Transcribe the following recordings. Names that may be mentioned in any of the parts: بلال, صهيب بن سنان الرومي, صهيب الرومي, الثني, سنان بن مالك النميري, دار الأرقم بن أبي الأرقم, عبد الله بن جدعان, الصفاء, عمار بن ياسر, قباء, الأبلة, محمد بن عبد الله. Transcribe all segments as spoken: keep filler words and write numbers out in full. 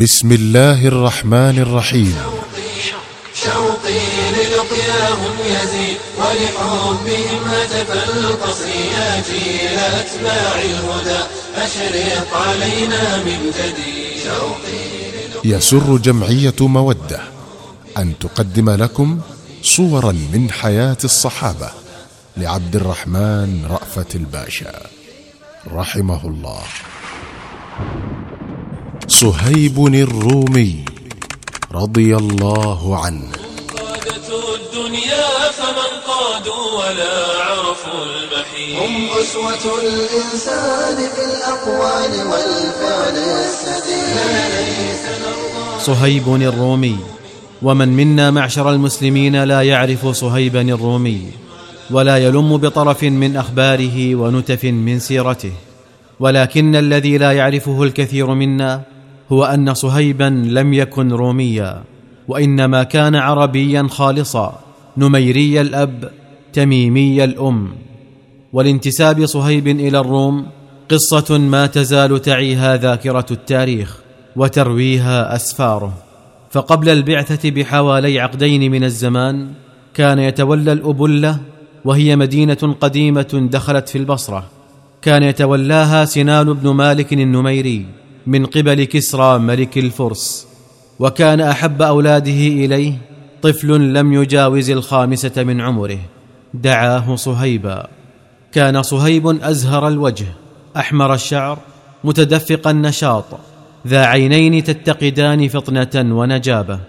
بسم الله الرحمن الرحيم. شوقي للقياهم يزيد ولحبهم هتف القصيات إلى أتباع الهدى أشرق علينا من جديد. يسر جمعية مودة أن تقدم لكم صورا من حياة الصحابة لعبد الرحمن رأفت الباشا رحمه الله. صهيب الرومي رضي الله عنه. قادة الدنيا فمن قادوا ولا عرفوا المحيط، هم أسوة الإنسان في الأقوال والفعل السديد. صهيب الرومي، ومن منا معشر المسلمين لا يعرف صهيبا الرومي ولا يلم بطرف من أخباره ونتف من سيرته، ولكن الذي لا يعرفه الكثير منا هو أن صهيبا لم يكن روميا، وإنما كان عربيا خالصا، نميري الأب تميمي الأم. ولانتساب صهيب إلى الروم قصة ما تزال تعيها ذاكرة التاريخ وترويها أسفاره. فقبل البعثة بحوالي عقدين من الزمان كان يتولى الأبلة، وهي مدينة قديمة دخلت في البصرة، كان يتولاها سنان بن مالك النميري من قبل كسرى ملك الفرس، وكان أحب أولاده إليه طفل لم يجاوز الخامسة من عمره دعاه صهيبا. كان صهيب أزهر الوجه، أحمر الشعر، متدفق النشاط، ذا عينين تتقدان فطنة ونجابة،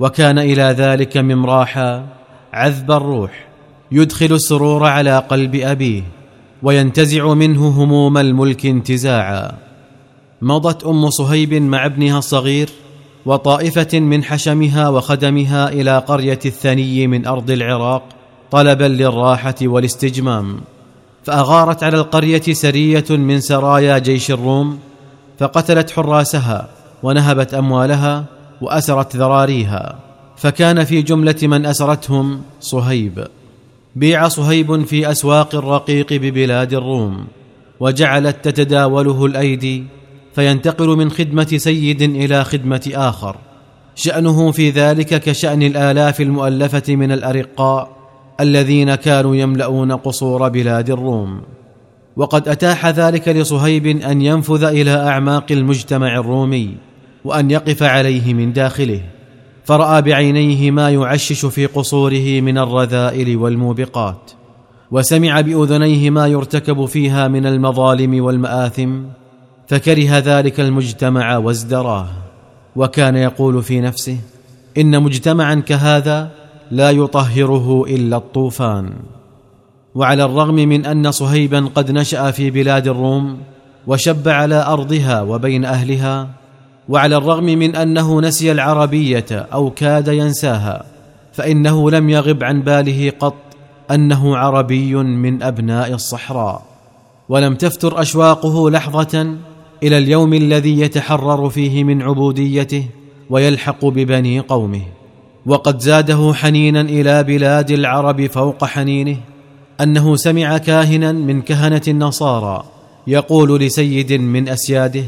وكان إلى ذلك ممراحا عذب الروح، يدخل السرور على قلب أبيه وينتزع منه هموم الملك انتزاعا. مضت أم صهيب مع ابنها الصغير وطائفة من حشمها وخدمها إلى قرية الثني من أرض العراق طلبا للراحة والاستجمام، فأغارت على القرية سرية من سرايا جيش الروم، فقتلت حراسها ونهبت أموالها وأسرت ذراريها، فكان في جملة من أسرتهم صهيب. بيع صهيب في أسواق الرقيق ببلاد الروم، وجعلت تتداوله الأيدي، فينتقل من خدمة سيد إلى خدمة آخر، شأنه في ذلك كشأن الآلاف المؤلفة من الأرقاء الذين كانوا يملؤون قصور بلاد الروم. وقد أتاح ذلك لصهيب أن ينفذ إلى أعماق المجتمع الرومي وأن يقف عليه من داخله، فرأى بعينيه ما يعشش في قصوره من الرذائل والموبقات، وسمع بأذنيه ما يرتكب فيها من المظالم والمآثم، فكره ذلك المجتمع وازدراه. وكان يقول في نفسه إن مجتمعا كهذا لا يطهره إلا الطوفان. وعلى الرغم من أن صهيبا قد نشأ في بلاد الروم وشب على أرضها وبين أهلها، وعلى الرغم من أنه نسي العربية أو كاد ينساها، فإنه لم يغب عن باله قط أنه عربي من أبناء الصحراء، ولم تفتر أشواقه لحظة إلى اليوم الذي يتحرر فيه من عبوديته ويلحق ببني قومه. وقد زاده حنينا إلى بلاد العرب فوق حنينه أنه سمع كاهنا من كهنة النصارى يقول لسيد من أسياده: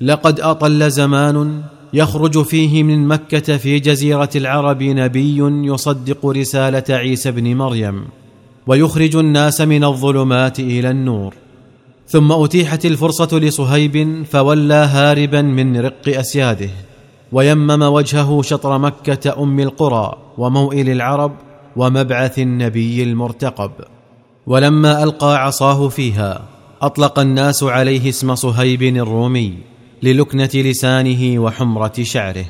لقد أطل زمان يخرج فيه من مكة في جزيرة العرب نبي يصدق رسالة عيسى بن مريم ويخرج الناس من الظلمات إلى النور. ثم أتيحت الفرصة لصهيب فولى هاربا من رق أسياده، ويمم وجهه شطر مكة أم القرى وموئل العرب ومبعث النبي المرتقب. ولما ألقى عصاه فيها أطلق الناس عليه اسم صهيب الرومي للكنة لسانه وحمرة شعره.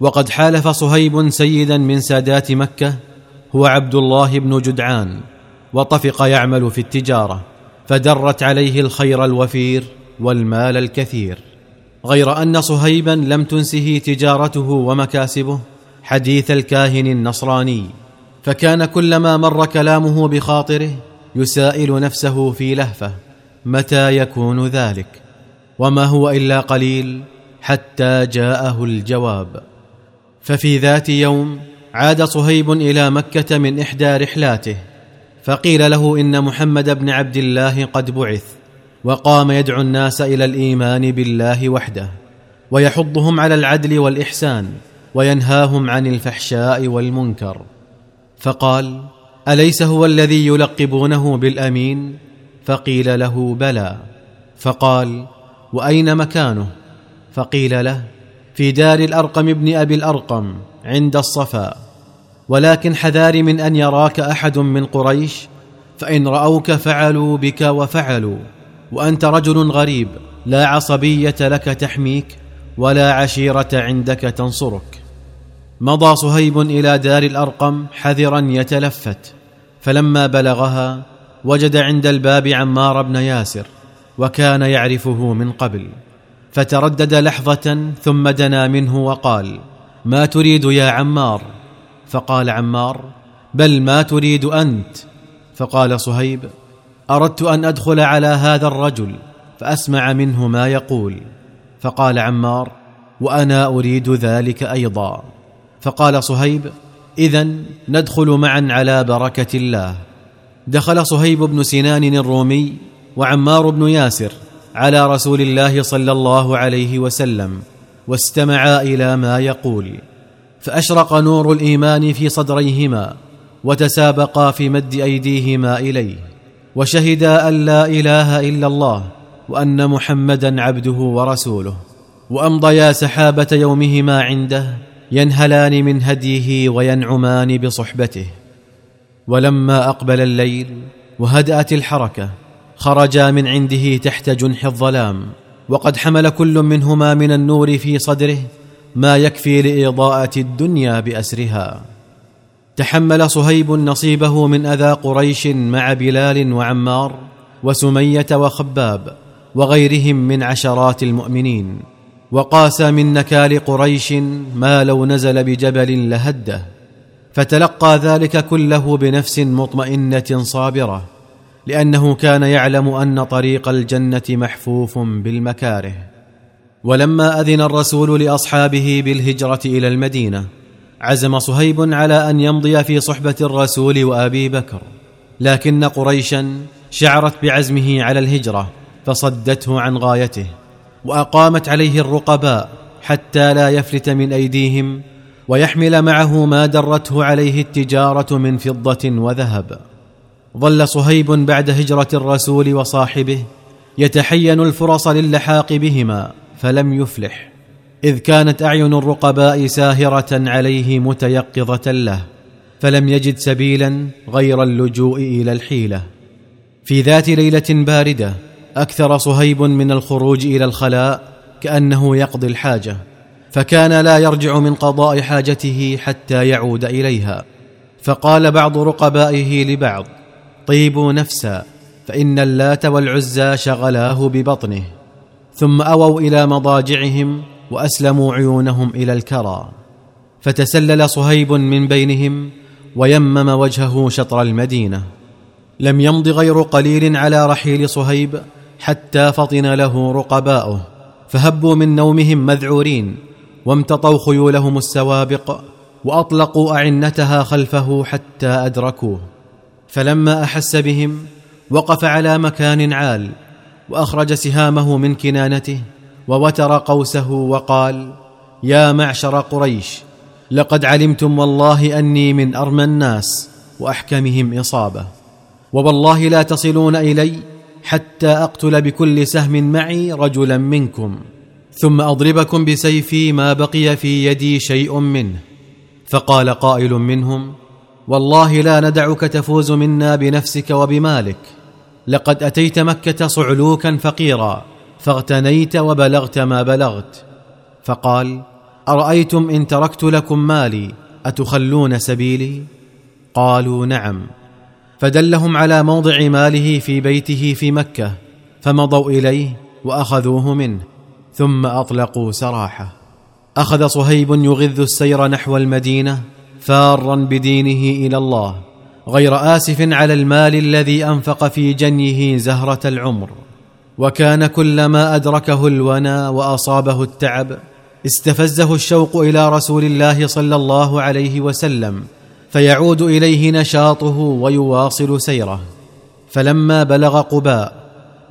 وقد حالف صهيب سيدا من سادات مكة هو عبد الله بن جدعان، وطفق يعمل في التجارة، فدرت عليه الخير الوفير والمال الكثير، غير أن صهيبا لم تنسه تجارته ومكاسبه حديث الكاهن النصراني، فكان كلما مر كلامه بخاطره يسائل نفسه في لهفة: متى يكون ذلك؟ وما هو إلا قليل حتى جاءه الجواب. ففي ذات يوم عاد صهيب إلى مكة من إحدى رحلاته، فقيل له إن محمد بن عبد الله قد بعث، وقام يدعو الناس إلى الإيمان بالله وحده، ويحضهم على العدل والإحسان وينهاهم عن الفحشاء والمنكر. فقال: أليس هو الذي يلقبونه بالأمين؟ فقيل له: بلى. فقال: وأين مكانه؟ فقيل له: في دار الأرقم بن أبي الأرقم عند الصفاء، ولكن حذار من أن يراك أحد من قريش، فإن رأوك فعلوا بك وفعلوا، وأنت رجل غريب لا عصبية لك تحميك ولا عشيرة عندك تنصرك. مضى صهيب إلى دار الأرقم حذرا يتلفت، فلما بلغها وجد عند الباب عمار بن ياسر، وكان يعرفه من قبل، فتردد لحظة ثم دنا منه وقال: ما تريد يا عمار؟ فقال عمار: بل ما تريد أنت. فقال صهيب: أردت أن أدخل على هذا الرجل فأسمع منه ما يقول. فقال عمار: وأنا أريد ذلك أيضا. فقال صهيب: إذن ندخل معا على بركة الله. دخل صهيب بن سنان الرومي وعمار بن ياسر على رسول الله صلى الله عليه وسلم، واستمعا إلى ما يقول، فأشرق نور الإيمان في صدريهما، وتسابقا في مد أيديهما إليه، وشهدا أن لا إله إلا الله وأن محمدا عبده ورسوله، وأمضيا سحابة يومهما عنده ينهلان من هديه وينعمان بصحبته. ولما أقبل الليل وهدأت الحركة خرجا من عنده تحت جنح الظلام، وقد حمل كل منهما من النور في صدره ما يكفي لإضاءة الدنيا بأسرها. تحمل صهيب نصيبه من أذى قريش مع بلال وعمار وسمية وخباب وغيرهم من عشرات المؤمنين، وقاسى من نكال قريش ما لو نزل بجبل لهده، فتلقى ذلك كله بنفس مطمئنة صابرة، لأنه كان يعلم أن طريق الجنة محفوف بالمكاره. ولما أذن الرسول لأصحابه بالهجرة إلى المدينة عزم صهيب على أن يمضي في صحبة الرسول وأبي بكر، لكن قريشا شعرت بعزمه على الهجرة فصدته عن غايته، وأقامت عليه الرقباء حتى لا يفلت من أيديهم ويحمل معه ما درته عليه التجارة من فضة وذهب. ظل صهيب بعد هجرة الرسول وصاحبه يتحين الفرص للحاق بهما، فلم يفلح، إذ كانت أعين الرقباء ساهرة عليه متيقظة له، فلم يجد سبيلا غير اللجوء إلى الحيلة. في ذات ليلة باردة أكثر صهيب من الخروج إلى الخلاء كأنه يقضي الحاجة، فكان لا يرجع من قضاء حاجته حتى يعود إليها، فقال بعض رقبائه لبعض: طيبوا نفسا، فإن اللات والعزى شغلاه ببطنه. ثم أووا إلى مضاجعهم وأسلموا عيونهم إلى الكرى، فتسلل صهيب من بينهم ويمم وجهه شطر المدينة. لم يمض غير قليل على رحيل صهيب حتى فطن له رقباؤه، فهبوا من نومهم مذعورين، وامتطوا خيولهم السوابق وأطلقوا أعنتها خلفه حتى أدركوه، فلما أحس بهم وقف على مكان عال، وأخرج سهامه من كنانته ووتر قوسه وقال: يا معشر قريش، لقد علمتم والله أني من أرمى الناس وأحكمهم إصابة، ووالله لا تصلون إلي حتى أقتل بكل سهم معي رجلا منكم، ثم أضربكم بسيفي ما بقي في يدي شيء منه. فقال قائل منهم: والله لا ندعك تفوز منا بنفسك وبمالك، لقد أتيت مكة صعلوكا فقيرا فاغتنيت وبلغت ما بلغت. فقال: أرأيتم إن تركت لكم مالي أتخلون سبيلي؟ قالوا: نعم. فدلهم على موضع ماله في بيته في مكة، فمضوا إليه وأخذوه منه، ثم أطلقوا سراحه. أخذ صهيب يغذ السير نحو المدينة فارا بدينه إلى الله، غير آسف على المال الذي أنفق في جنيه زهرة العمر، وكان كلما أدركه الونا وأصابه التعب استفزه الشوق إلى رسول الله صلى الله عليه وسلم، فيعود إليه نشاطه ويواصل سيره. فلما بلغ قباء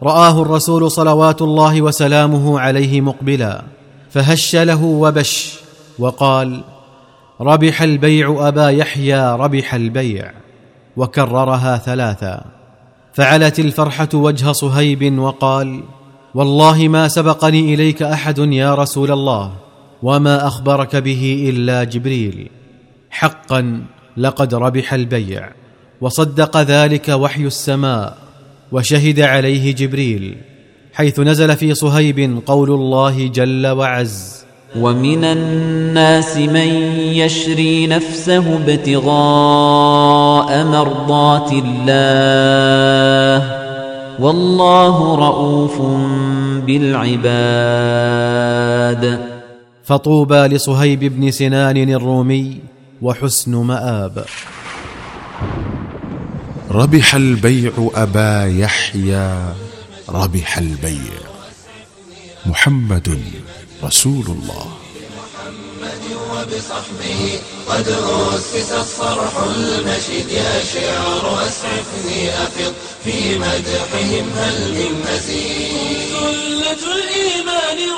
رآه الرسول صلوات الله وسلامه عليه مقبلا، فهش له وبش وقال: ربح البيع أبا يحيى ربح البيع، وكررها ثلاثا. فعلت الفرحة وجه صهيب وقال: والله ما سبقني إليك أحد يا رسول الله، وما أخبرك به إلا جبريل، حقا لقد ربح البيع. وصدق ذلك وحي السماء وشهد عليه جبريل، حيث نزل في صهيب قول الله جل وعز: وَمِنَ النَّاسِ مَنْ يَشْرِي نَفْسَهُ ابْتِغَاءَ مَرْضَاتِ اللَّهِ، وَاللَّهُ رَؤُوفٌ بِالْعِبَادِ. فطوبى لصهيب بن سنان الرومي وحسن مآب. ربح البيع أبا يحيى ربح البيع، محمد رسول الله. محمد وبصحبه قد أسس الصرح المشيد، يا شعر أسعفني أفض في مدحهم هل من مزيد. سلة الإيمان